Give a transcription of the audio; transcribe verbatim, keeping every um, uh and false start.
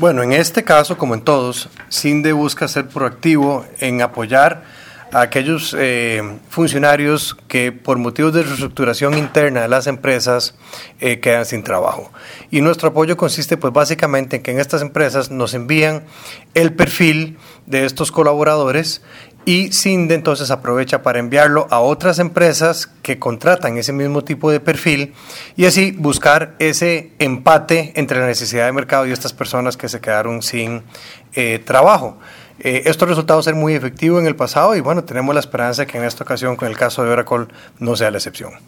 Bueno, en este caso, como en todos, CINDE busca ser proactivo en apoyar a aquellos eh, funcionarios que por motivos de reestructuración interna de las empresas eh, quedan sin trabajo. Y nuestro apoyo consiste pues básicamente en que en estas empresas nos envían el perfil de estos colaboradores y CINDE entonces aprovecha para enviarlo a otras empresas que contratan ese mismo tipo de perfil y así buscar ese empate entre la necesidad de mercado y estas personas que se quedaron sin eh, trabajo. Eh, esto ha resultado ser muy efectivo en el pasado y bueno, tenemos la esperanza que en esta ocasión con el caso de Oracle no sea la excepción.